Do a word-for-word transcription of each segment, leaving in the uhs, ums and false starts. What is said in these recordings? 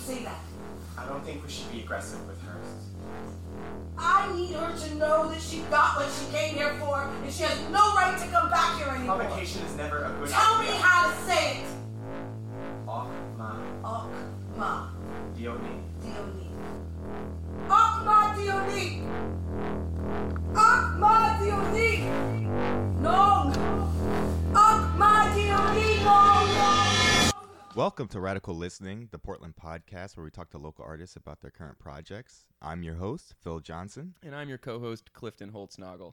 say that? I don't think we should be aggressive with her. I need her to know that she got what she came here for, and she has no right to come back here anymore. Provocation is never a good Tell idea. Tell me how to say it. Okma. Okma. Dioni. Dioni. Okma Dioni. Okma Dioni. No. Okma Dioni. No. Welcome to Radical Listening, the Portland podcast where we talk to local artists about their current projects. I'm your host, Phil Johnson. And I'm your co-host, Clifton Holtznoggle.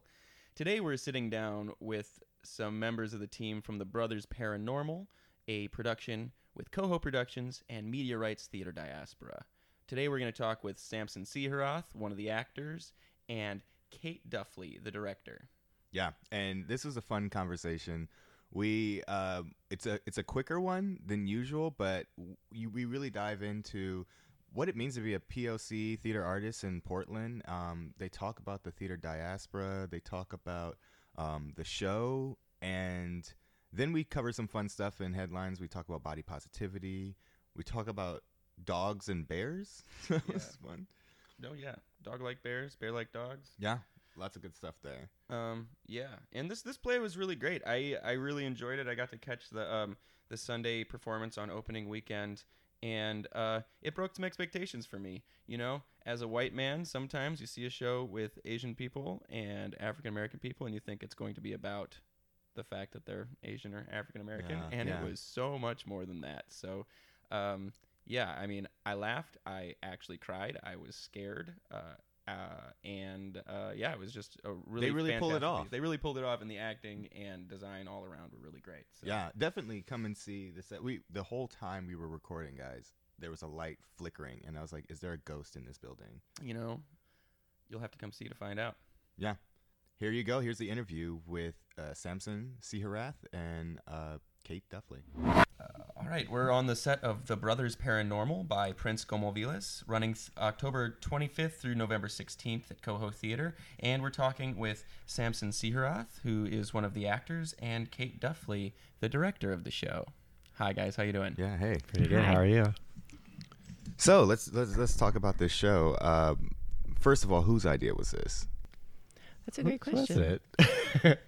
Today we're sitting down with some members of the team from the Brothers Paranormal, a production with Coho Productions and MediaRites Theater Diaspora. Today we're going to talk with Samson Syharath, one of the actors, and Kate Duffly, the director. Yeah, and this was a fun conversation. We uh, it's a it's a quicker one than usual, but we, we really dive into what it means to be a P O C theater artist in Portland. Um, they talk about the theater diaspora. They talk about um, the show, and then we cover some fun stuff in headlines. We talk about body positivity. We talk about dogs and bears. That yeah. was fun. No, yeah, dog like bears, bear like dogs. Yeah. Lots of good stuff there. Um, yeah, and this this play was really great. I, I really enjoyed it. I got to catch the um the Sunday performance on opening weekend, and uh, it broke some expectations for me. You know, as a white man, sometimes you see a show with Asian people and African American people, and you think it's going to be about the fact that they're Asian or African American, yeah, and yeah. it was so much more than that. So, um, yeah, I mean, I laughed. I actually cried. I was scared. Uh, Uh, and uh, yeah, it was just a really they really pulled it off. Piece. They really pulled it off, and the acting and design all around were really great. So. Yeah, definitely come and see the set. We the whole time we were recording, guys, there was a light flickering, and I was like, "Is there a ghost in this building?" You know, you'll have to come see to find out. Yeah, here you go. Here's the interview with uh, Samson Syharath and uh, Kate Duffly. Uh, all right, we're on the set of The Brothers Paranormal by Prince Gomolvilas, running th- October twenty-fifth through November sixteenth at Coho Theater, and we're talking with Samson Syharath, who is one of the actors, and Kate Duffly, the director of the show. Hi, guys. How you doing? Yeah, hey. Pretty good. Hi. How are you? So let's let's let's talk about this show. Uh, first of all, whose idea was this? That's a great Which question. Was it?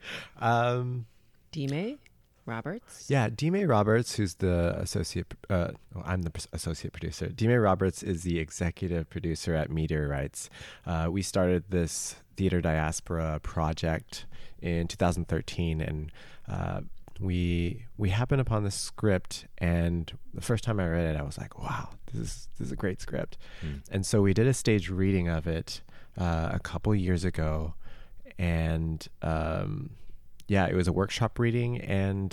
um, Dmae Roberts? Yeah, Dmae Roberts, who's the associate, uh, well, I'm the associate producer. Dmae Roberts is the executive producer at Meteor Rights. Uh, we started this theater diaspora project in two thousand thirteen, and uh, we we happened upon the script, and the first time I read it, I was like, wow, this is, this is a great script. Mm. And so we did a stage reading of it uh, a couple years ago, and... Um, Yeah, it was a workshop reading, and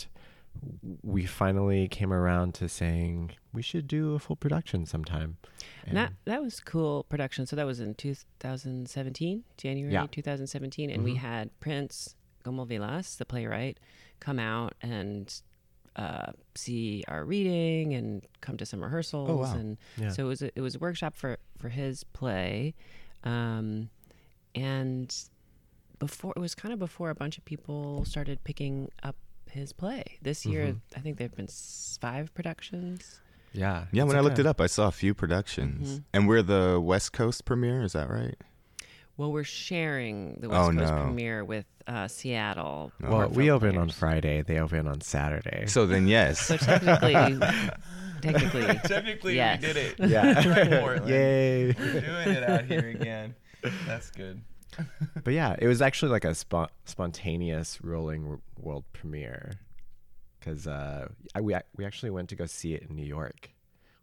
we finally came around to saying we should do a full production sometime. And that that was cool production. So that was in two thousand seventeen, January yeah. two thousand seventeen, and mm-hmm. we had Prince Gomolvilas, the playwright, come out and uh, see our reading and come to some rehearsals. Oh, wow. And yeah. so it was a, it was a workshop for for his play, um, and. Before it was kind of before a bunch of people started picking up his play this year. Mm-hmm. I think there've been five productions. Yeah, yeah. When I looked it up, I saw a few productions, mm-hmm. and we're the West Coast premiere. Is that right? Well, we're sharing the West oh, Coast no. premiere with uh, Seattle. No. Well, we open players. on Friday. They open on Saturday. So then, yes. So technically, technically, technically, yes. we did it. Yeah. Yay! We're doing it out here again. That's good. But yeah, it was actually like a spo- spontaneous rolling r- world premiere, because uh, we we actually went to go see it in New York,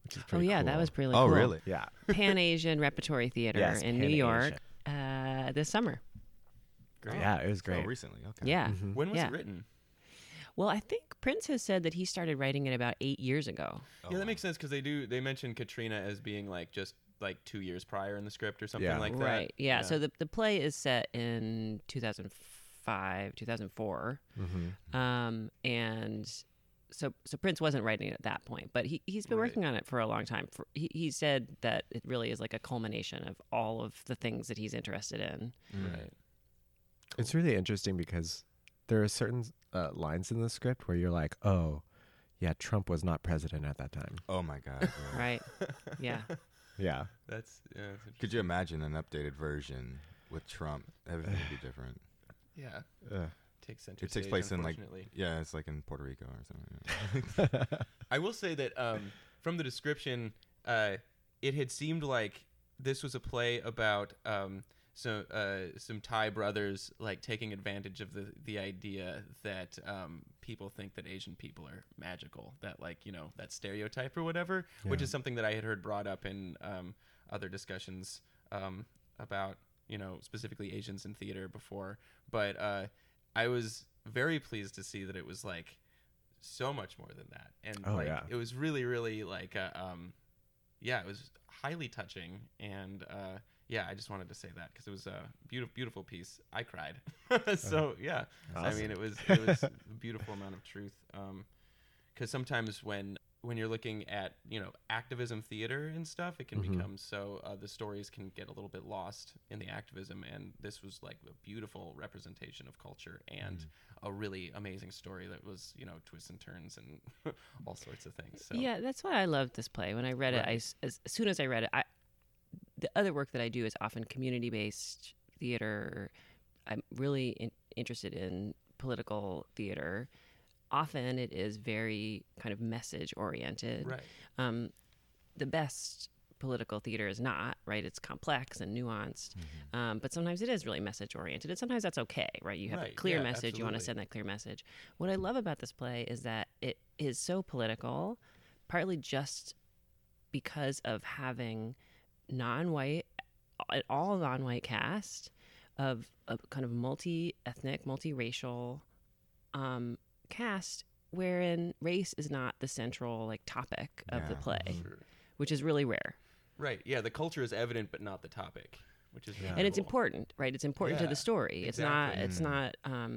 which is pretty. Oh yeah, cool. That was really. Oh cool. Really? Yeah. Pan-Asian Repertory Theater yes, in Pan-Asian. New York uh, this summer. Great. Yeah, it was great. Oh, recently. Okay. Yeah. Mm-hmm. When was yeah. it written? Well, I think Prince has said that he started writing it about eight years ago. Oh, yeah, that wow. makes sense, because they do they mention Katrina as being like just. like two years prior in the script or something yeah. like that. Right. Yeah. yeah. So the the play is set in two thousand five, two thousand four. Mm-hmm. Um, and so so Prince wasn't writing it at that point, but he, he's been right. working on it for a long time. For, he, he said that it really is like a culmination of all of the things that he's interested in. Right. Cool. It's really interesting because there are certain uh, lines in the script where you're like, oh, Yeah, Trump was not president at that time. Oh my God. Yeah. Right. Yeah. Yeah. That's. Yeah, that's Could you imagine an updated version with Trump? Everything would be different. Yeah. Uh, takes it takes place in like. Yeah, it's like in Puerto Rico or something. Yeah. I will say that um, from the description, uh, it had seemed like this was a play about um, so uh, some Thai brothers like taking advantage of the the idea that um, people think that Asian people are magical, that like you know that stereotype or whatever, yeah. which is something that I had heard brought up in um, other discussions um, about you know specifically Asians in theater before. But uh, I was very pleased to see that it was like so much more than that, and oh, like yeah. it was really really like uh, um, yeah it was highly touching and. Uh, Yeah, I just wanted to say that because it was a beautiful, beautiful piece. I cried. So, yeah. Awesome. I mean, it was it was a beautiful amount of truth. Um, because sometimes when when you're looking at, you know, activism theater and stuff, it can mm-hmm. become so uh, the stories can get a little bit lost in the activism. And this was like a beautiful representation of culture and mm-hmm. a really amazing story that was, you know, twists and turns and all sorts of things. So. Yeah, that's why I loved this play. When I read right. it, I, as, as soon as I read it, I... The other work that I do is often community-based theater. I'm really in, interested in political theater. Often it is very kind of message-oriented. Right. Um, the best political theater is not, right? It's complex and nuanced. Mm-hmm. Um, but sometimes it is really message-oriented, and sometimes that's okay, right? You have right. a clear yeah, message. Absolutely. You want to send that clear message. What I love about this play is that it is so political, partly just because of having... non-white, all non-white cast of a kind of multi-ethnic, multi-racial um, cast wherein race is not the central like topic of yeah, the play, sure. which is really rare. Right. Yeah. The culture is evident, but not the topic, which is really and cool. It's important, right? It's important yeah, to the story. It's exactly. not. It's not um,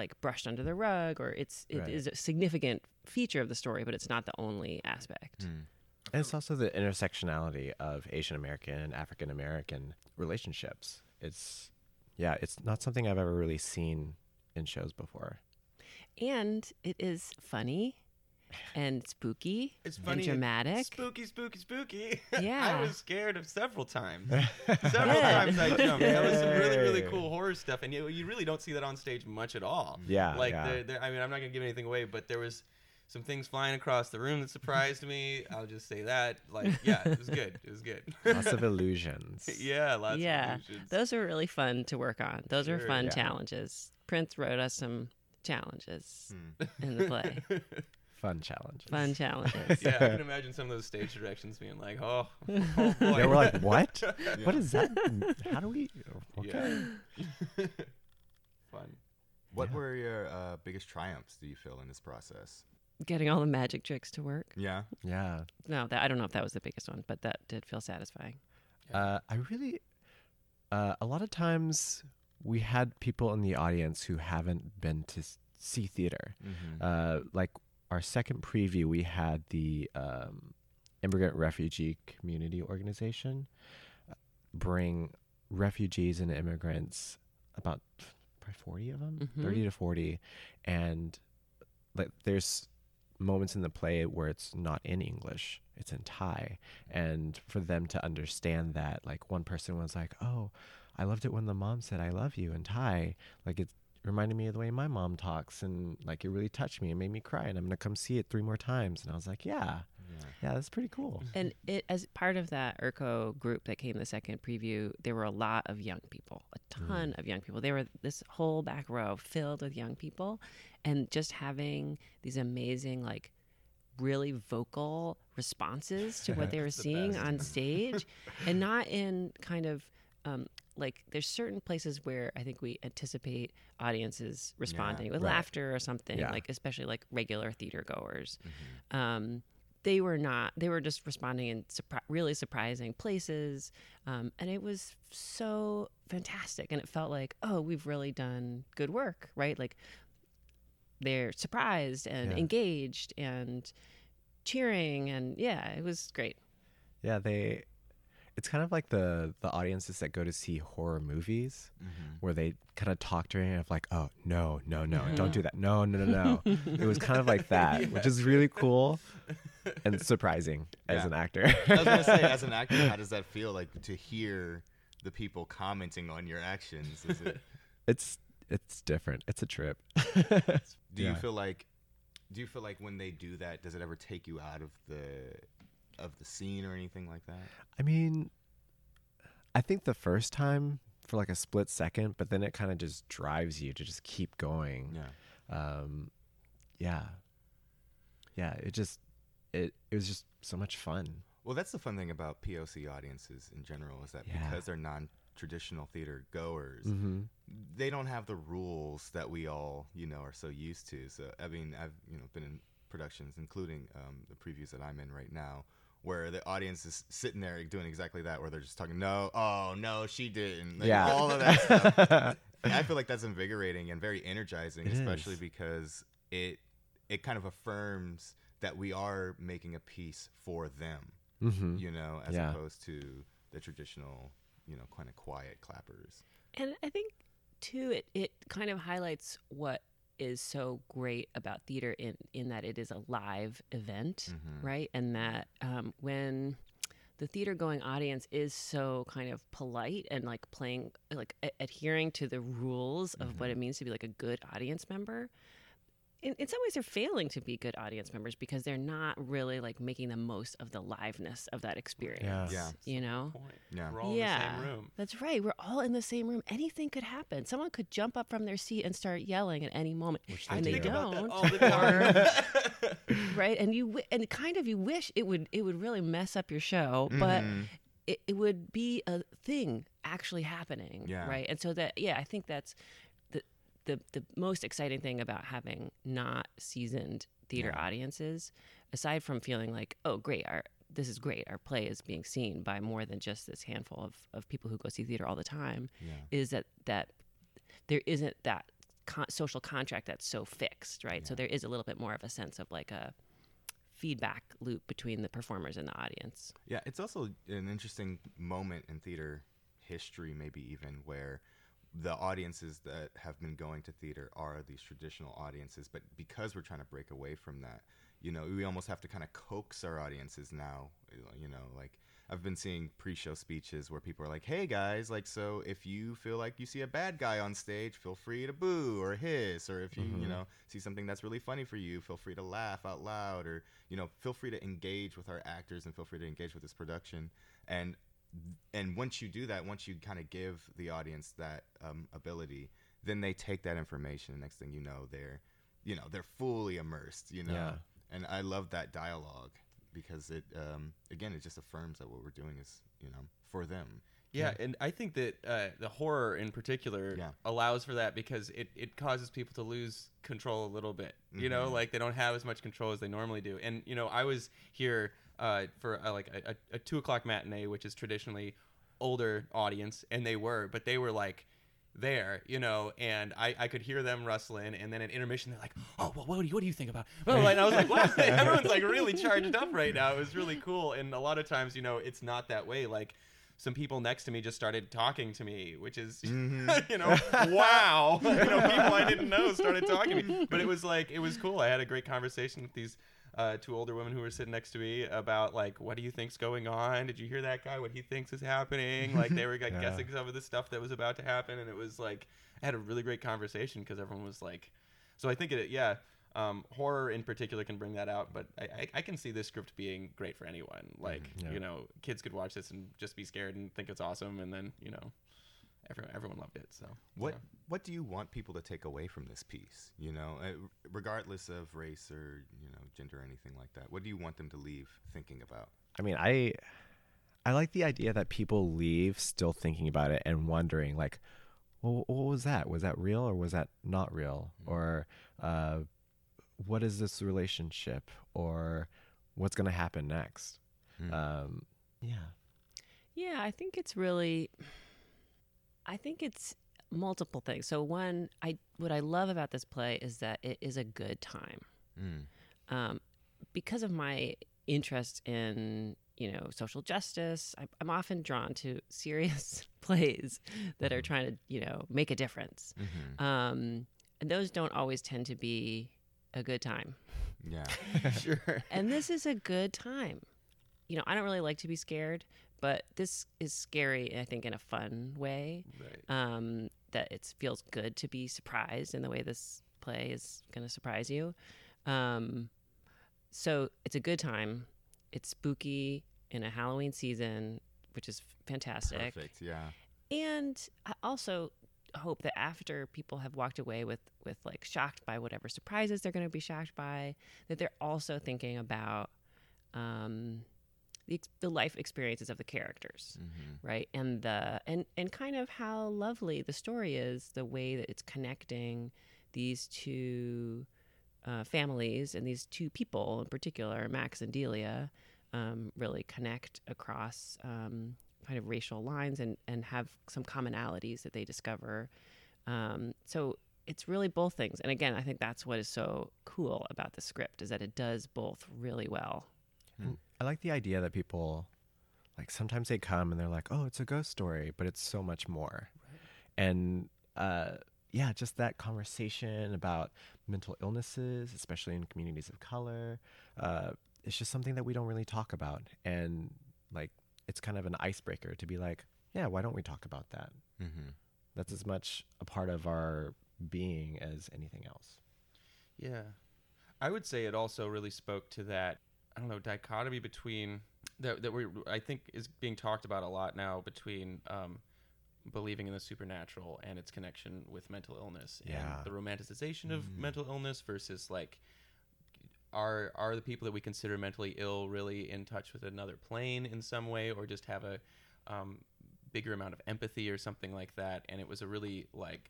like brushed under the rug, or it's it right. is a significant feature of the story, but it's not the only aspect. Mm. And it's also the intersectionality of Asian American and African American relationships. It's, yeah, it's not something I've ever really seen in shows before. And it is funny and spooky it's funny and dramatic. And spooky, spooky, spooky. Yeah. I was scared of several times. Several times I jumped. That was some really, really cool horror stuff. And you, you really don't see that on stage much at all. Yeah. Like, yeah. They're, they're, I mean, I'm not going to give anything away, but there was. Some things flying across the room that surprised me. I'll just say that. Like, yeah, it was good. It was good. Lots of illusions. Yeah, lots yeah. of illusions. Those are really fun to work on. Those sure, are fun yeah. challenges. Prince wrote us some challenges mm. in the play. Fun challenges. Fun challenges. Yeah, I can imagine some of those stage directions being like, oh, oh boy. They were like, what? Yeah. What is that? How do we? Okay. Yeah. Fun. What yeah. were your uh, biggest triumphs, do you feel, in this process? Getting all the magic tricks to work. Yeah. Yeah. No, that, I don't know if that was the biggest one, but that did feel satisfying. Uh, I really, uh, a lot of times we had people in the audience who haven't been to see theater. Mm-hmm. Uh, like our second preview, we had the um, Immigrant Refugee Community Organization bring refugees and immigrants, about probably forty of them, mm-hmm. thirty to forty. And like there's... moments in the play where it's not in English, it's in Thai, and for them to understand that, like one person was like, oh, I loved it when the mom said I love you in Thai, like it reminded me of the way my mom talks, and like it really touched me and made me cry, and I'm gonna come see it three more times. And I was like, yeah yeah, yeah that's pretty cool. And it, as part of that Urco group that came the second preview, there were a lot of young people, a ton mm. of young people. They were this whole back row filled with young people. And just having these amazing, like, really vocal responses to what they were seeing best. On stage. And not in kind of, um, like, there's certain places where I think we anticipate audiences responding yeah, with right. laughter or something, yeah. like, especially, like, regular theater goers. Mm-hmm. Um, they were not, they were just responding in surpri- really surprising places. Um, and it was so fantastic. And it felt like, oh, we've really done good work, right? Like, they're surprised and yeah. engaged and cheering, and yeah, it was great. Yeah, they it's kind of like the the audiences that go to see horror movies, mm-hmm. where they kind of talk to you of like, oh, no, no, no, yeah. don't do that. No, no, no, no. It was kind of like that, yeah. which is really cool and surprising yeah. as an actor. I was going to say, as an actor, how does that feel, like, to hear the people commenting on your actions? Is it... It's it's different. It's a trip. do yeah. you feel like do you feel like when they do that, does it ever take you out of the of the scene or anything like that? I mean, I think the first time for like a split second, but then it kind of just drives you to just keep going. Yeah. Um, yeah. Yeah, it just it it was just so much fun. Well, that's the fun thing about P O C audiences in general, is that yeah. because they're non traditional theater goers, mm-hmm. they don't have the rules that we all, you know, are so used to. So, I mean, I've, you know, been in productions, including um, the previews that I'm in right now, where the audience is sitting there doing exactly that, where they're just talking, no, oh, no, she didn't. Like, yeah. all of that stuff. I feel like that's invigorating and very energizing, it especially is. because it it kind of affirms that we are making a piece for them, mm-hmm. you know, as yeah. opposed to the traditional, you know, kind of quiet clappers. And I think, too, it, it kind of highlights what is so great about theater in, in that it is a live event, mm-hmm. right? And that um, when the theater-going audience is so kind of polite and, like, playing, like, a- adhering to the rules of mm-hmm. what it means to be, like, a good audience member, in, in some ways they're failing to be good audience members because they're not really, like, making the most of the liveness of that experience. Yeah. yeah. You know? Yeah. We're all yeah. in the same room. That's right. We're all in the same room. Anything could happen. Someone could jump up from their seat and start yelling at any moment. Which they and do. They don't. All the time. Right? And you w- and kind of you wish it would it would really mess up your show, mm-hmm. but it, it would be a thing actually happening. Yeah. Right? And so that yeah, I think that's The, the most exciting thing about having not seasoned theater yeah. audiences, aside from feeling like, oh, great, our this is great, our play is being seen by more than just this handful of, of people who go see theater all the time, yeah. is that, that there isn't that con- social contract that's so fixed, right? Yeah. So there is a little bit more of a sense of like a feedback loop between the performers and the audience. Yeah, it's also an interesting moment in theater history, maybe even, where the audiences that have been going to theater are these traditional audiences, but because we're trying to break away from that, you know, we almost have to kind of coax our audiences now, you know, like I've been seeing pre-show speeches where people are like, hey guys, like, so if you feel like you see a bad guy on stage, feel free to boo or hiss, or if you, mm-hmm. you know, see something that's really funny for you, feel free to laugh out loud, or, you know, feel free to engage with our actors and feel free to engage with this production. And And once you do that, once you kind of give the audience that um, ability, then they take that information. The next thing you know, they're, you know, they're fully immersed, you know. Yeah. And I love that dialogue because it, um, again, it just affirms that what we're doing is, you know, for them. Yeah, yeah. And I think that uh, the horror in particular yeah. allows for that because it, it causes people to lose control a little bit. Mm-hmm. You know, like they don't have as much control as they normally do. And, you know, I was here... Uh, for uh, like a, a two o'clock matinee, which is traditionally older audience, and they were, but they were like there, you know, and I, I could hear them rustling, and then at intermission they're like, oh, well, what do you what do you think about? Well, and I was like, what? Everyone's like really charged up right now. It was really cool, and a lot of times, you know, it's not that way. Like some people next to me just started talking to me, which is, mm-hmm. you know, wow, you know, people I didn't know started talking to me, but it was like it was cool. I had a great conversation with these. Uh, two older women who were sitting next to me about like, what do you think's going on? Did you hear that guy? What he thinks is happening? Like they were like yeah. guessing some of the stuff that was about to happen, and it was like I had a really great conversation because everyone was like, so I think it yeah um, horror in particular can bring that out, but I, I, I can see this script being great for anyone. Like yeah. you know, kids could watch this and just be scared and think it's awesome, and then you know everyone everyone loved it. So what so. what do you want people to take away from this piece, you know, uh, regardless of race or, you know, gender or anything like that? What do you want them to leave thinking about? I mean, I I like the idea that people leave still thinking about it and wondering like, well, what was that? Was that real or was that not real? Mm-hmm. Or uh, what is this relationship or what's going to happen next? Mm-hmm. Um, yeah. Yeah, I think it's really... I think it's multiple things. So one, I what I love about this play is that it is a good time. Mm. Um, because of my interest in, you know, social justice. I, I'm often drawn to serious plays that are trying to, you know, make a difference. Mm-hmm. Um, and those don't always tend to be a good time. Yeah, sure. And this is a good time. You know, I don't really like to be scared, but this is scary, I think, in a fun way. Right. Um, that it feels good to be surprised in the way this play is going to surprise you. Um, so it's a good time. It's spooky in a Halloween season, which is fantastic. Perfect, yeah. And I also hope that after people have walked away with, with like shocked by whatever surprises they're going to be shocked by, that they're also thinking about um, the the life experiences of the characters, mm-hmm. right? And the and and kind of how lovely the story is, the way that it's connecting these two Uh, families and these two people in particular, Max and Delia, um, really connect across um, kind of racial lines and, and have some commonalities that they discover. Um, so it's really both things. And again, I think that's what is so cool about the script, is that it does both really well. And I like the idea that people, like, sometimes they come and they're like, oh, it's a ghost story, but it's so much more. Right. And uh yeah, just that conversation about mental illnesses, especially in communities of color. Uh, it's just something that we don't really talk about. And like, it's kind of an icebreaker to be like, yeah, why don't we talk about that? Mm-hmm. That's as much a part of our being as anything else. Yeah. I would say it also really spoke to that, I don't know, dichotomy between that, that we I think is being talked about a lot now between, um, believing in the supernatural and its connection with mental illness, yeah. and the romanticization of mm. mental illness versus like, are are the people that we consider mentally ill really in touch with another plane in some way, or just have a um, bigger amount of empathy or something like that? And it was a really, like,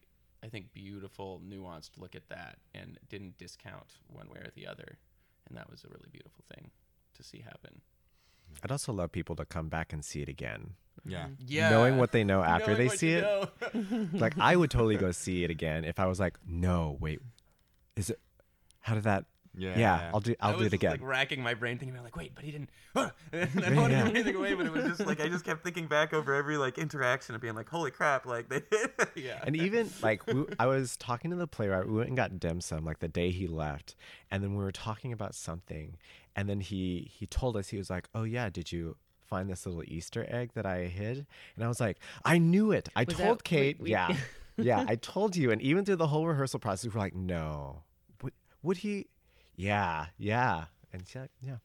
I think, beautiful, nuanced look at that, and didn't discount one way or the other. And that was a really beautiful thing to see happen. I'd also love people to come back and see it again. Yeah. Yeah. Knowing what they know after Knowing they see it. Like, I would totally go see it again if I was like, no, wait, is it, how did that, yeah, yeah I'll do, I'll I do was it again. Like racking my brain thinking about like, wait, but he didn't, uh, and I don't want to give anything away, but it was just like, I just kept thinking back over every like interaction and being like, holy crap. Like they, yeah. And even like, we, I was talking to the playwright, we went and got dim sum like the day he left. And then we were talking about something. And then he, he told us, he was like, oh yeah, did you find this little Easter egg that I hid? And I was like, I knew it. I was told that, Kate. We, we, yeah. Yeah. I told you. And even through the whole rehearsal process, we were like, no, would, would he? Yeah. Yeah. And she's like, yeah.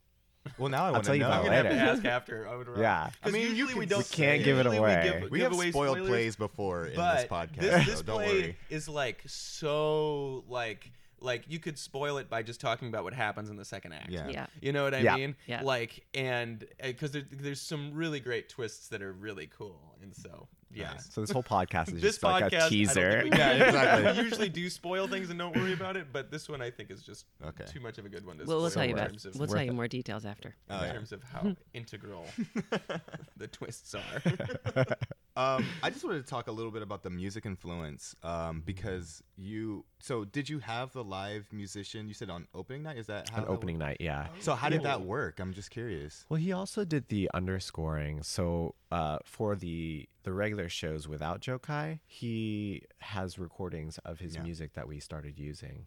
Well, now I want to know. I'm going to ask after. I would yeah. I mean, usually we don't. We can't give it away. We, give, we, we give have away spoiled spoilers, plays before in this podcast. This, this so don't play worry. Is like so like. Like, you could spoil it by just talking about what happens in the second act. Yeah. yeah. You know what I yeah. mean? Yeah. Like, and because uh, there, there's some really great twists that are really cool. And so, yeah. Nice. So this whole podcast is just podcast, like a teaser. We, yeah, exactly. We usually do spoil things and don't worry about it. But this one, I think, is just okay. too much of a good one to well, spoil. We'll tell you about it. We'll tell you more details after. In oh, yeah. terms of how integral the twists are. Um, I just wanted to talk a little bit about the music influence, um, because you. So, did you have the live musician? You said on opening night. Is that how on opening night? Yeah. So, how did that work? I'm just curious. Well, he also did the underscoring. So, uh, for the the regular shows without Joe Kai, he has recordings of his yeah. music that we started using.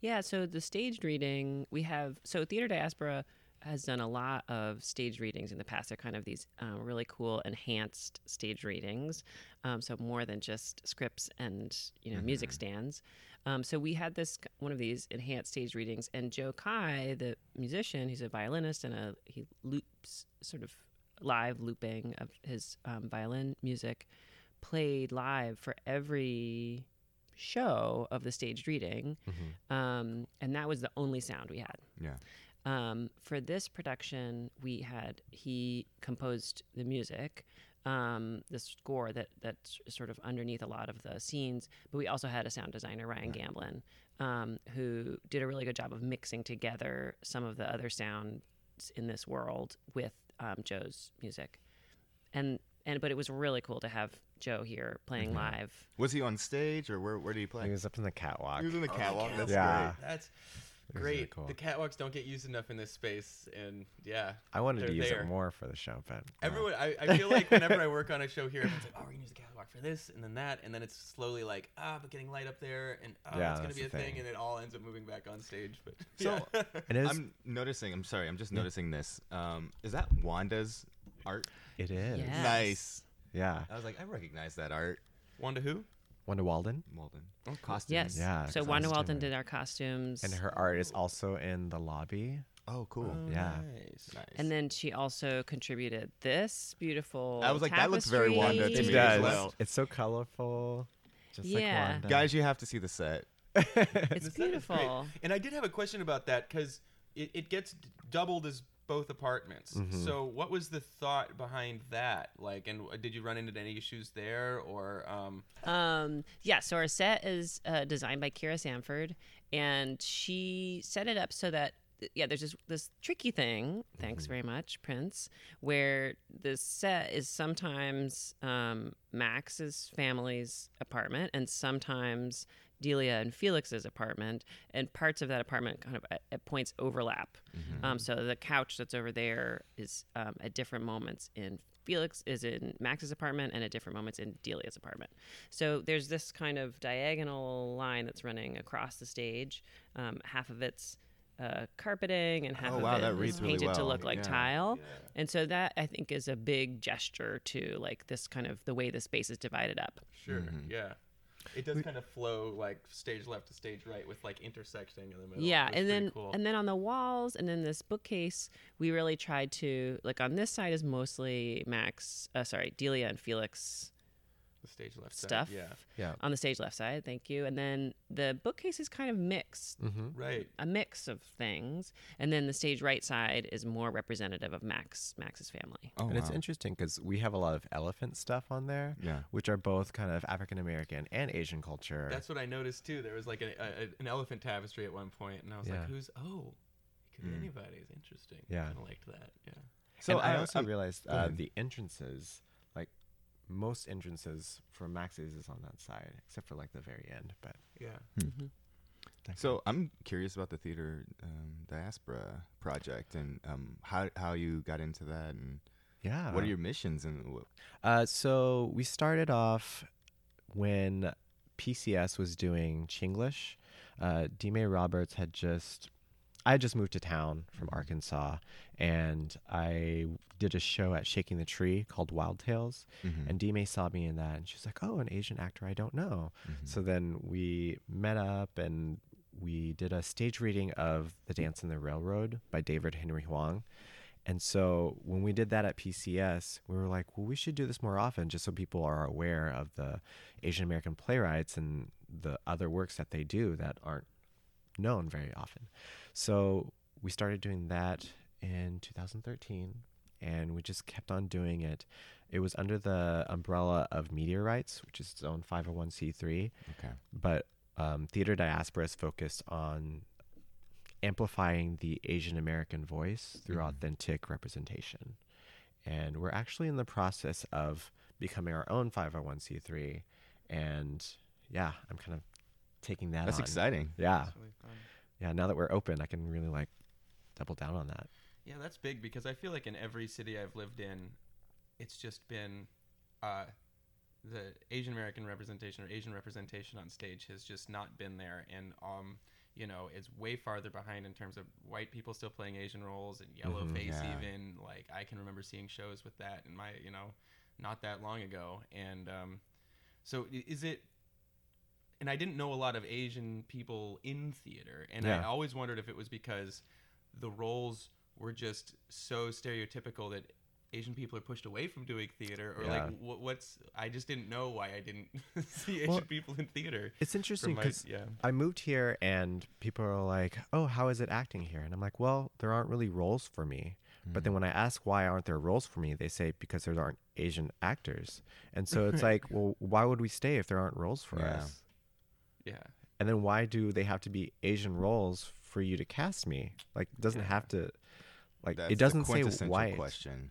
Yeah. So the staged reading we have. So Theater Diaspora has done a lot of stage readings in the past. They're kind of these uh, really cool enhanced stage readings. Um, so more than just scripts and, you know, mm-hmm. music stands. Um, so we had this, one of these enhanced stage readings, and Joe Kai, the musician, he's a violinist and a, he loops sort of live looping of his um, violin music, played live for every show of the staged reading. Mm-hmm. Um, and that was the only sound we had. Yeah. Um, for this production, we had he composed the music, um, the score that that's sort of underneath a lot of the scenes. But we also had a sound designer, Ryan yeah. Gamblin, um, who did a really good job of mixing together some of the other sounds in this world with um, Joe's music. And and but it was really cool to have Joe here playing mm-hmm. live. Was he on stage, or where where did he play? He was up in the catwalk. He was in the oh, catwalk. That's yeah. great. That's great. Really cool. The catwalks don't get used enough in this space, and yeah, I wanted to use there. it more for the show, but everyone, I, I feel like whenever I work on a show here, everyone's like, "Oh, we're gonna use the catwalk for this and then that," and then it's slowly like, "Ah, oh, but getting light up there, and oh, yeah, it's gonna be a thing," and it all ends up moving back on stage. But so yeah. it is. I'm noticing. I'm sorry. I'm just yeah. noticing this. Um, is that Wanda's art? It is. Yes. Nice. Yeah. I was like, I recognize that art. Wanda who? Wanda Walden. Walden. Oh, costumes. Yes. Yeah, so costume. Wanda Walden did our costumes. And her art is also in the lobby. Oh, cool. Oh, yeah. Nice. Nice. And then she also contributed this beautiful I was like, tapestry. That looks very Wanda to me as well. It's so colorful. Just yeah. like Wanda. Guys, you have to see the set. It's the beautiful. Set and I did have a question about that because it, it gets d- doubled as both apartments. Mm-hmm. So what was the thought behind that? Like, and did you run into any issues there or? Um... Um, yeah. So our set is uh, designed by Kira Sanford, and she set it up so that, yeah, there's just this tricky thing. Thanks mm-hmm. very much, Prince, where the set is sometimes um, Max's family's apartment and sometimes Delia and Felix's apartment, and parts of that apartment kind of at, at points overlap. Mm-hmm. Um, so the couch that's over there is um, at different moments in Felix is in Max's apartment, and at different moments in Delia's apartment. So there's this kind of diagonal line that's running across the stage. Um, half of it's uh, carpeting, and half oh, wow, of it is painted really well. to look like yeah. tile. Yeah. And so that I think is a big gesture to like this kind of the way the space is divided up. Sure. Mm-hmm. Yeah. It does kind of flow like stage left to stage right with like intersecting in the middle. Yeah, and then cool. and then on the walls and then this bookcase, we really tried to like on this side is mostly Max, uh, sorry, Delia and Felix. The stage left stuff. Side. Yeah, yeah. On the stage left side, thank you. And then the bookcase is kind of mixed, mm-hmm. right? A mix of things. And then the stage right side is more representative of Max, Max's family. Oh, and wow. it's interesting because we have a lot of elephant stuff on there, yeah. which are both kind of African American and Asian culture. That's what I noticed too. There was like a, a, an elephant tapestry at one point, and I was yeah. like, "Who's? Oh, it could be mm. anybody." It's interesting. Yeah, I kind of liked that. Yeah. So and I, I also I, realized uh, the entrances. Most entrances for Max's is on that side, except for like the very end. But yeah. Mm-hmm. So I'm curious about the theater um, diaspora project and um, how how you got into that and yeah, what are your missions and what? Uh, so we started off when P C S was doing Chinglish. Uh, Dmae Roberts had just I had just moved to town from Arkansas, and I did a show at Shaking the Tree called Wild Tales, mm-hmm. and Dmae saw me in that, and she was like, "Oh, an Asian actor I don't know." Mm-hmm. So then we met up, and we did a stage reading of The Dance in the Railroad by David Henry Hwang. And so when we did that at P C S, we were like, well, we should do this more often just so people are aware of the Asian American playwrights and the other works that they do that aren't known very often. So we started doing that in two thousand thirteen, and we just kept on doing it. It was under the umbrella of Meteor Rights, which is its own five oh one c three. Okay. But um, Theater Diaspora is focused on amplifying the Asian American voice through mm-hmm. authentic representation. And we're actually in the process of becoming our own five oh one c three. And yeah, I'm kind of taking that That's on. Exciting. Yeah. That's really fun. Yeah, now that we're open, I can really like double down on that. Yeah, that's big because I feel like in every city I've lived in, it's just been uh, the Asian American representation or Asian representation on stage has just not been there. And, um, you know, it's way farther behind in terms of white people still playing Asian roles and yellow mm-hmm, face yeah. even. Like, I can remember seeing shows with that in my, you know, not that long ago. And um, so is it... And I didn't know a lot of Asian people in theater. And yeah. I always wondered if it was because the roles were just so stereotypical that Asian people are pushed away from doing theater or yeah. like w- what's, I just didn't know why I didn't see well, Asian people in theater. It's interesting because yeah. I moved here and people are like, "Oh, how is it acting here?" And I'm like, well, there aren't really roles for me. Mm-hmm. But then when I ask why aren't there roles for me, they say because there aren't Asian actors. And so it's like, well, why would we stay if there aren't roles for yeah. us? Yeah. And then why do they have to be Asian roles for you to cast me? Like, it doesn't yeah. have to, like, That's it doesn't say white. Question.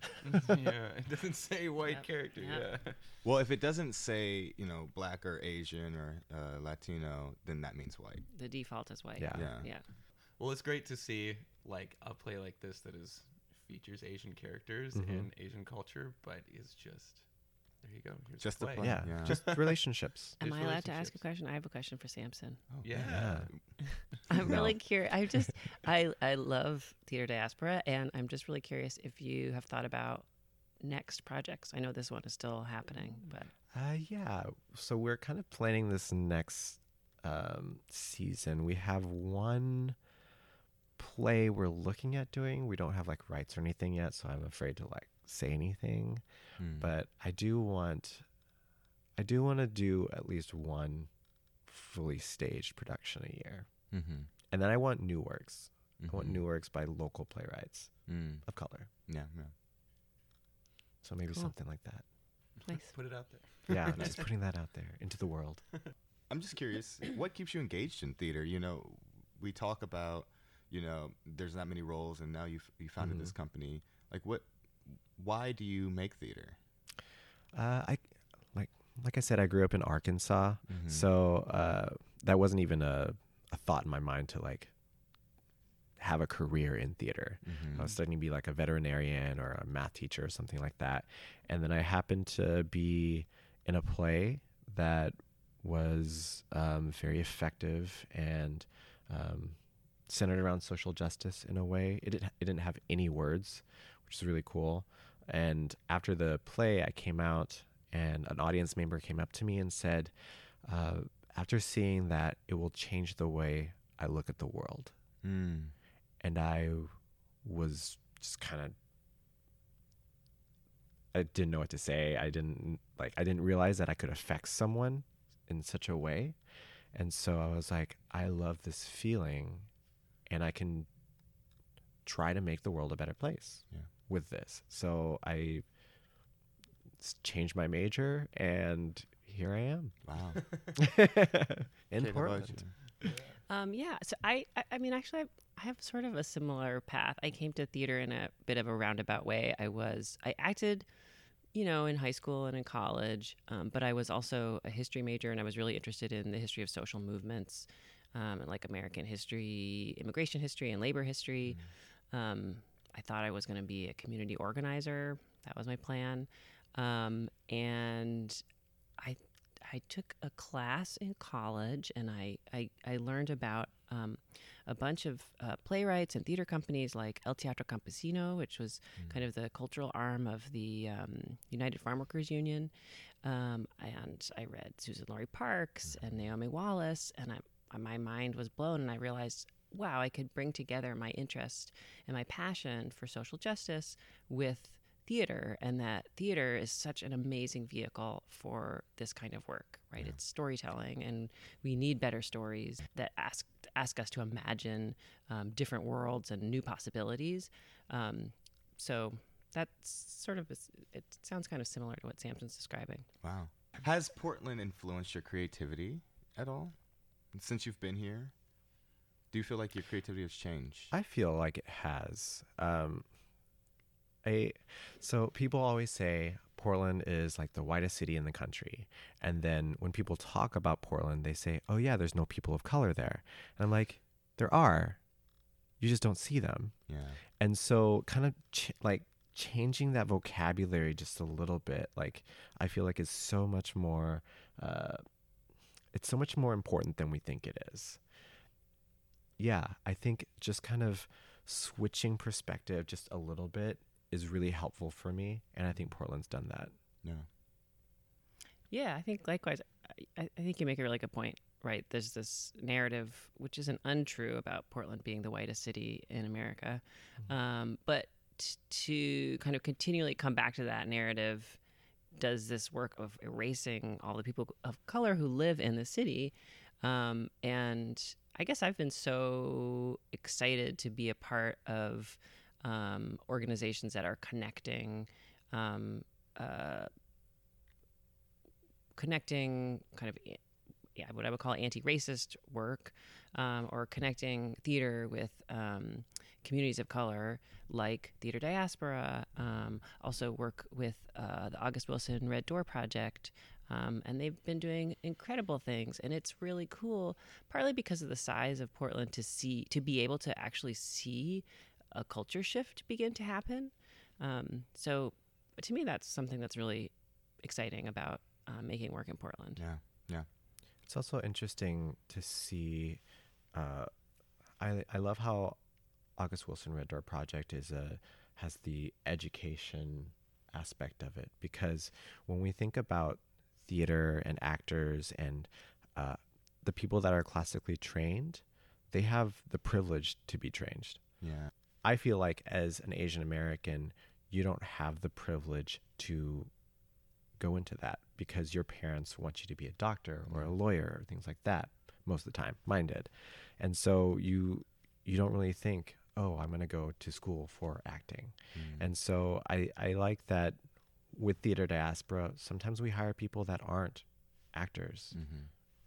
yeah, it doesn't say white yep. character. Yep. Yeah. Well, if it doesn't say, you know, black or Asian or uh, Latino, then that means white. The default is white. Yeah. yeah. yeah. Well, it's great to see like a play like this that is features Asian characters mm-hmm. and Asian culture, but is just there you go. Here's just the play. The play. Yeah. yeah, just relationships. Am just I relationships. allowed to ask a question? I have a question for Samson. Oh, yeah, yeah. I'm no. really curious. I just I I love Theater Diaspora, and I'm just really curious if you have thought about next projects. I know this one is still happening, but uh, yeah. So we're kind of planning this next um, season. We have one play we're looking at doing. We don't have like rights or anything yet, so I'm afraid to like say anything. Mm. But I do want, I do want to do at least one fully staged production a year, mm-hmm. and then I want new works. Mm-hmm. I want new works by local playwrights mm. of color. Yeah, yeah. So maybe cool. something like that. Nice. Put it out there. Yeah, just putting that out there into the world. I'm just curious, what keeps you engaged in theater? You know, we talk about, you know, there's not many roles, and now you've you founded mm-hmm. this company. Like, what? Why do you make theater? Uh, I like like I said, I grew up in Arkansas, mm-hmm. so uh, that wasn't even a, a thought in my mind to like have a career in theater. Mm-hmm. I was studying to be like a veterinarian or a math teacher or something like that, and then I happened to be in a play that was um, very effective and. Um, centered around social justice in a way. It didn't, it didn't have any words, which is really cool. And after the play, I came out and an audience member came up to me and said, uh, after seeing that, it will change the way I look at the world. Mm. And I was just kind of, I didn't know what to say. I didn't like, I didn't realize that I could affect someone in such a way. And so I was like, I love this feeling. And I can try to make the world a better place yeah. with this. So I changed my major, and here I am. Wow. In Kate Portland. Um, yeah. So I, I, I mean, actually, I've, I have sort of a similar path. I came to theater in a bit of a roundabout way. I was, I acted, you know, in high school and in college, um, but I was also a history major, and I was really interested in the history of social movements. Um, and like American history, immigration history, and labor history. Mm. Um, I thought I was going to be a community organizer. That was my plan. Um, and I I took a class in college, and I, I, I learned about um, a bunch of uh, playwrights and theater companies like El Teatro Campesino, which was mm. kind of the cultural arm of the um, United Farm Workers Union. Um, and I read Susan Lori Parks mm. and Naomi Wallace, and I'm my mind was blown, and I realized, wow, I could bring together my interest and my passion for social justice with theater, and that theater is such an amazing vehicle for this kind of work, right? Yeah. It's storytelling, and we need better stories that ask ask us to imagine um, different worlds and new possibilities. Um, so that's sort of, a, it sounds kind of similar to what Samson's describing. Wow. Has Portland influenced your creativity at all? Since you've been here, do you feel like your creativity has changed? I feel like it has. Um, I, so people always say Portland is like the whitest city in the country. And then when people talk about Portland, they say, oh, yeah, there's no people of color there. And I'm like, there are. You just don't see them. Yeah. And so kind of ch- like changing that vocabulary just a little bit, like I feel like it's so much more... Uh, It's so much more important than we think it is. Yeah, I think just kind of switching perspective just a little bit is really helpful for me, and I think Portland's done that. Yeah. Yeah, I think likewise. I, I think you make a really good point, right? There's this narrative, which isn't untrue, about Portland being the whitest city in America, mm-hmm. um, but t- to kind of continually come back to that narrative. Does this work of erasing all the people of color who live in the city. Um, and I guess I've been so excited to be a part of um, organizations that are connecting, um, uh, connecting kind of yeah, what I would call anti-racist work um, or connecting theater with um, communities of color like Theater Diaspora, um, also work with uh, the August Wilson Red Door Project, Um, and they've been doing incredible things. And it's really cool, partly because of the size of Portland, to see, to be able to actually see a culture shift begin to happen. Um, so to me, that's something that's really exciting about uh, making work in Portland. Yeah, yeah. It's also interesting to see. Uh, I I love how August Wilson Red Door Project is a has the education aspect of it, because when we think about theater and actors and uh, the people that are classically trained, they have the privilege to be trained. Yeah, I feel like as an Asian American, you don't have the privilege to go into that because your parents want you to be a doctor or a lawyer or things like that most of the time. Mine did. And so you you don't really think, oh, I'm going to go to school for acting. Mm. And so I, I like that with Theater Diaspora, sometimes we hire people that aren't actors, mm-hmm.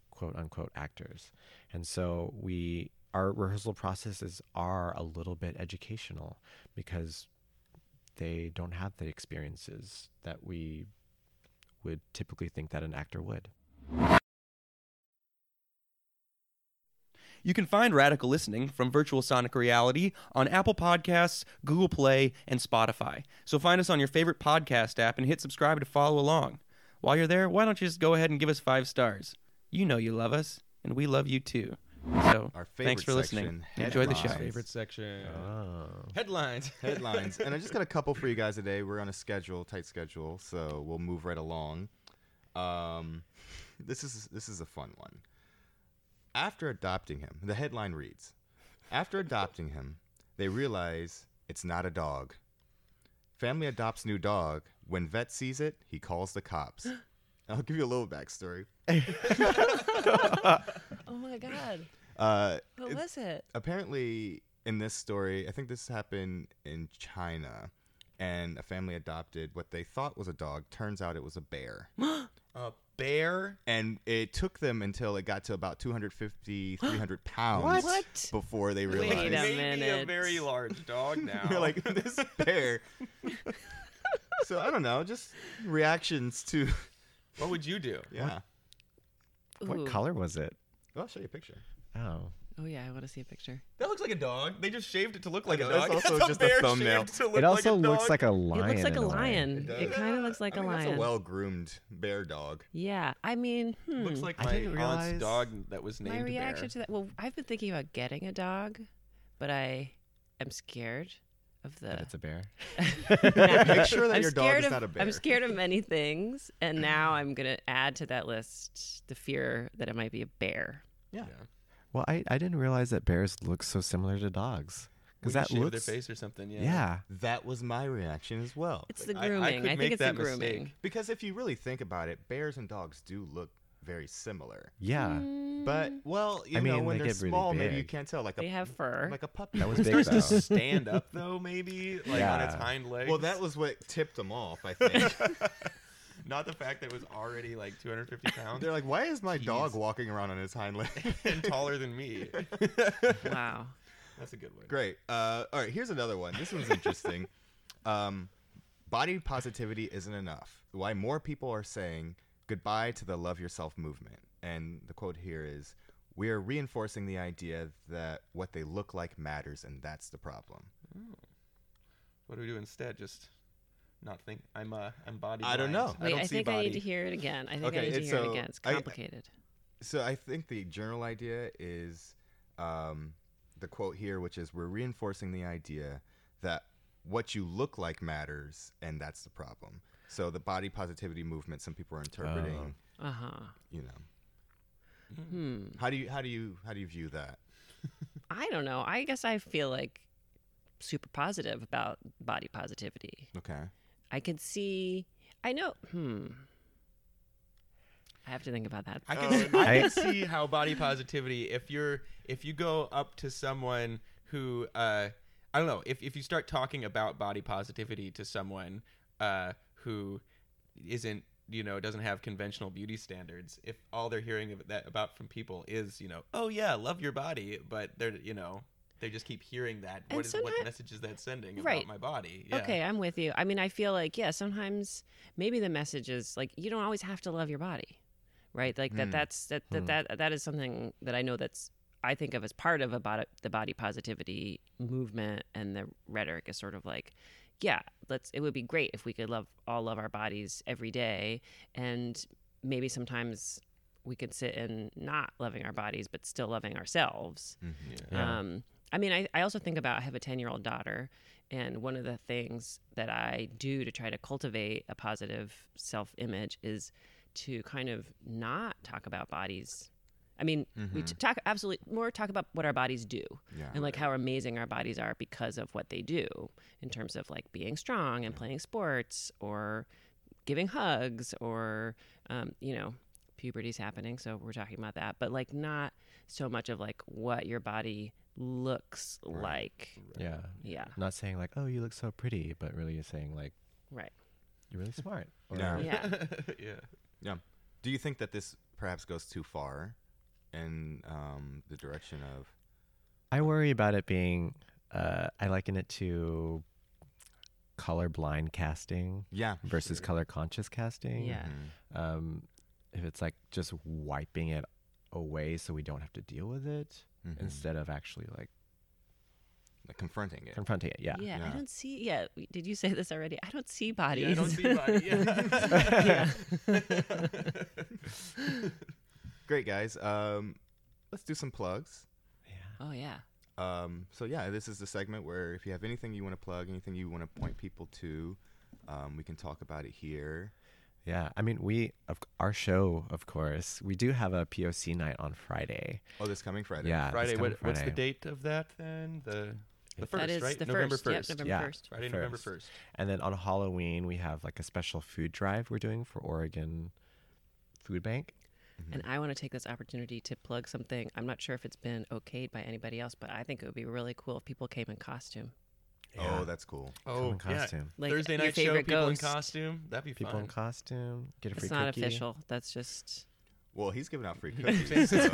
quote unquote actors. And so we our rehearsal processes are a little bit educational because they don't have the experiences that we would typically think that an actor would. You can find Radical Listening from Virtual Sonic Reality on Apple Podcasts, Google Play, and Spotify. So find us on your favorite podcast app and hit subscribe to follow along. While you're there, why don't you just go ahead and give us five stars? You know you love us, and we love you too. So our favorite thanks for listening. Section, enjoy the show. Favorite section. Oh. Headlines. Headlines. And I just got a couple for you guys today. We're on a schedule, tight schedule, so we'll move right along. Um, this is this is a fun one. After adopting him, the headline reads, after adopting him, they realize it's not a dog. Family adopts new dog. When vet sees it, he calls the cops. I'll give you a little backstory. Oh my God. Uh, what it, was it? Apparently, in this story, I think this happened in China, and a family adopted what they thought was a dog. Turns out it was a bear. A bear? And it took them until it got to about two hundred fifty, three hundred pounds what? before they realized. Wait a minute. Maybe a very large dog now. They're like, this bear. So, I don't know, just reactions to... What would you do? Yeah. What, what color was it? Well, I'll show you a picture. Oh. Oh, yeah. I want to see a picture. That looks like a dog. They just shaved it to look like a dog. It's also just a thumbnail. It also looks like a lion. It looks like a lion. It kind of looks like a lion. It's a well-groomed bear dog. Yeah. I mean, hmm. Looks like my aunt's dog that was named Bear. My reaction to that. Well, I've been thinking about getting a dog, but I am scared of the... That it's a bear? Make sure that I'm your dog is of, not a bear. I'm scared of many things, and now I'm going to add to that list the fear that it might be a bear. Yeah. yeah. Well, I, I didn't realize that bears look so similar to dogs. Because that looks... their face or something, yeah. Yeah. That was my reaction as well. It's like, the grooming. I, I, could I think it's the grooming. Mistake. Because if you really think about it, bears and dogs do look very similar. Yeah. Mm. But, well, you I know, mean, when they they're small, really maybe you can't tell. Like a, they have fur. Like a puppy. That was big, though. Starts to stand up, though, maybe, like yeah. on its hind legs. Well, that was what tipped them off, I think. Not the fact that it was already, like, two hundred fifty pounds. They're like, why is my Jeez. dog walking around on his hind legs? And taller than me. Wow. That's a good one. Great. Uh, all right, here's another one. This one's interesting. Um, body positivity isn't enough. Why more people are saying... goodbye to the Love Yourself movement. And the quote here is, we are reinforcing the idea that what they look like matters, and that's the problem. Ooh. What do we do instead? Just not think I'm uh, I'm body blind. I don't know. Wait, I, don't I see think body. I need to hear it again. I think okay, I need to hear so, it again. It's complicated. I, so I think the general idea is um, the quote here, which is, we're reinforcing the idea that what you look like matters, and that's the problem. So the body positivity movement, some people are interpreting. Oh. Uh huh. You know. Hmm. How do you how do you how do you view that? I don't know. I guess I feel like super positive about body positivity. Okay. I can see. I know. Hmm. I have to think about that. I can. Oh, I can see how body positivity. If you're if you go up to someone who uh, I don't know if if you start talking about body positivity to someone. Uh, who isn't, you know, doesn't have conventional beauty standards, if all they're hearing of that about from people is, you know, oh yeah, love your body, but they're, you know, they just keep hearing that. What, is, what message is that sending about right. my body? Yeah. Okay, I'm with you. I mean, I feel like, yeah, sometimes maybe the message is like, you don't always have to love your body, right? Like mm. that, that's, that, mm. that, that, that is something that I know that's, I think of as part of about the body positivity movement, and the rhetoric is sort of like, yeah, let's, it would be great if we could love, all love our bodies every day. And maybe sometimes we could sit in not loving our bodies, but still loving ourselves. Mm-hmm. Yeah. Um, I mean, I, I also think about, I have a ten-year-old daughter, and one of the things that I do to try to cultivate a positive self-image is to kind of not talk about bodies. I mean, mm-hmm. we talk absolutely more talk about what our bodies do yeah, and like right. how amazing our bodies are because of what they do in terms of like being strong and playing sports or giving hugs or, um, you know, puberty's happening. So we're talking about that, but like not so much of like what your body looks right. like. Right. Yeah. Yeah. Not saying like, oh, you look so pretty, but really you're saying like, right. You're really smart. Or, yeah. Yeah. yeah. Yeah. Do you think that this perhaps goes too far? In um, the direction of... I worry about it being... Uh, I liken it to colorblind casting yeah, versus sure. color-conscious casting. Yeah. Mm-hmm. Um, if it's like just wiping it away so we don't have to deal with it mm-hmm. instead of actually like... Like confronting it. Confronting it, yeah. yeah. Yeah, I don't see... Yeah, did you say this already? I don't see bodies. Yeah, I don't see bodies, yeah. yeah. Great, guys. Um, let's do some plugs. Yeah. Oh, yeah. Um, so, yeah, this is the segment where if you have anything you want to plug, anything you want to point people to, um, we can talk about it here. Yeah. I mean, we, of our show, of course, we do have a P O C night on Friday. Oh, this coming Friday. Yeah. Friday. What, Friday. What's the date of that then? The the first, that is right? The November first. first. Yep, November yeah. first. Friday, first. November first. And then on Halloween, we have like a special food drive we're doing for Oregon Food Bank. And I want to take this opportunity to plug something. I'm not sure if it's been okayed by anybody else, but I think it would be really cool if people came in costume. Yeah. Oh, that's cool. Oh, come in costume. Yeah. Like Thursday night show, people ghost. in costume. That'd be people fun. People in costume. Get a free it's cookie. It's not official. That's just... Well, he's giving out free cookies. so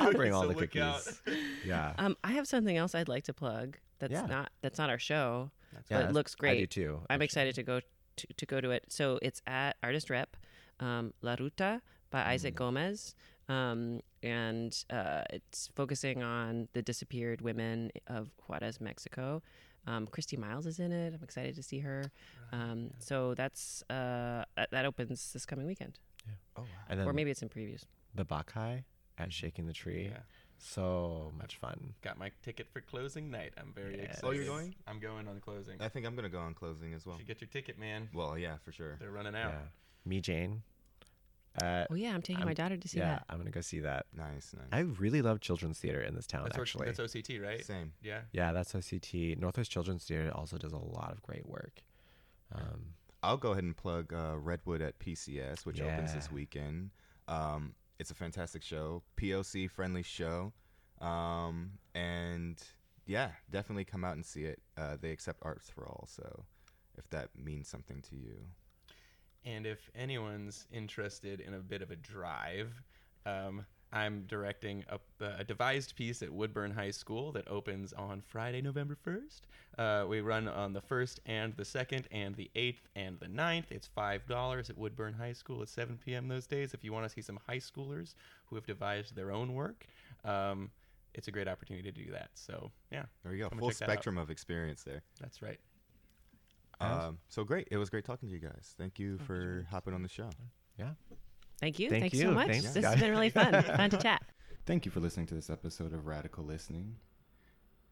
I'll bring all so the cookies. yeah. Um, I have something else I'd like to plug. That's yeah. not that's not our show, that's but yeah, it looks great. I do too. Actually. I'm excited to go to, to go to it. So it's at Artist Rep, um, La Ruta, by Isaac Gomez, um, and uh, it's focusing on the disappeared women of Juarez, Mexico. Um, Christy Miles is in it. I'm excited to see her. Um, so that's uh, that opens this coming weekend. Yeah. Oh, wow. And then or maybe it's in previews. The Bacchae at Shaking the Tree. Yeah. So much fun. Got my ticket for closing night. I'm very yes. excited. Oh, you're going? I'm going on closing. I think I'm going to go on closing as well. You should get your ticket, man. Well, yeah, for sure. They're running out. Yeah. Me, Jane. Uh, oh yeah, I'm taking I'm, my daughter to see yeah, that. Yeah, I'm gonna go see that. Nice, nice. I really love children's theater in this town. That's actually, that's O C T, right? Same. Yeah. Yeah, that's O C T. Northwest Children's Theater also does a lot of great work. Um, I'll go ahead and plug uh, Redwood at P C S, which yeah. opens this weekend. Um, it's a fantastic show, P O C friendly show, um, and yeah, definitely come out and see it. Uh, they accept arts for all, so if that means something to you. And if anyone's interested in a bit of a drive, um, I'm directing a, a devised piece at Woodburn High School that opens on Friday, November first. Uh, we run on the first and the second and the eighth and the ninth. It's five dollars at Woodburn High School at seven p.m. those days if you want to see some high schoolers who have devised their own work. Um, it's a great opportunity to do that. So, yeah. There you go. Full spectrum of experience there. That's right. Um, so great. It was great talking to you guys. Thank you oh, for sure. hopping on the show. Yeah. Thank you. Thank Thanks you. so much. Thanks. This has been really fun. Fun to chat. Thank you for listening to this episode of Radical Listening.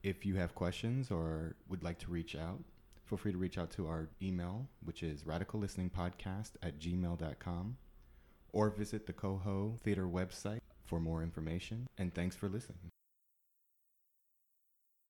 If you have questions or would like to reach out, feel free to reach out to our email, which is radicallisteningpodcast at gmail dot com, or visit the Coho Theater website for more information. And thanks for listening.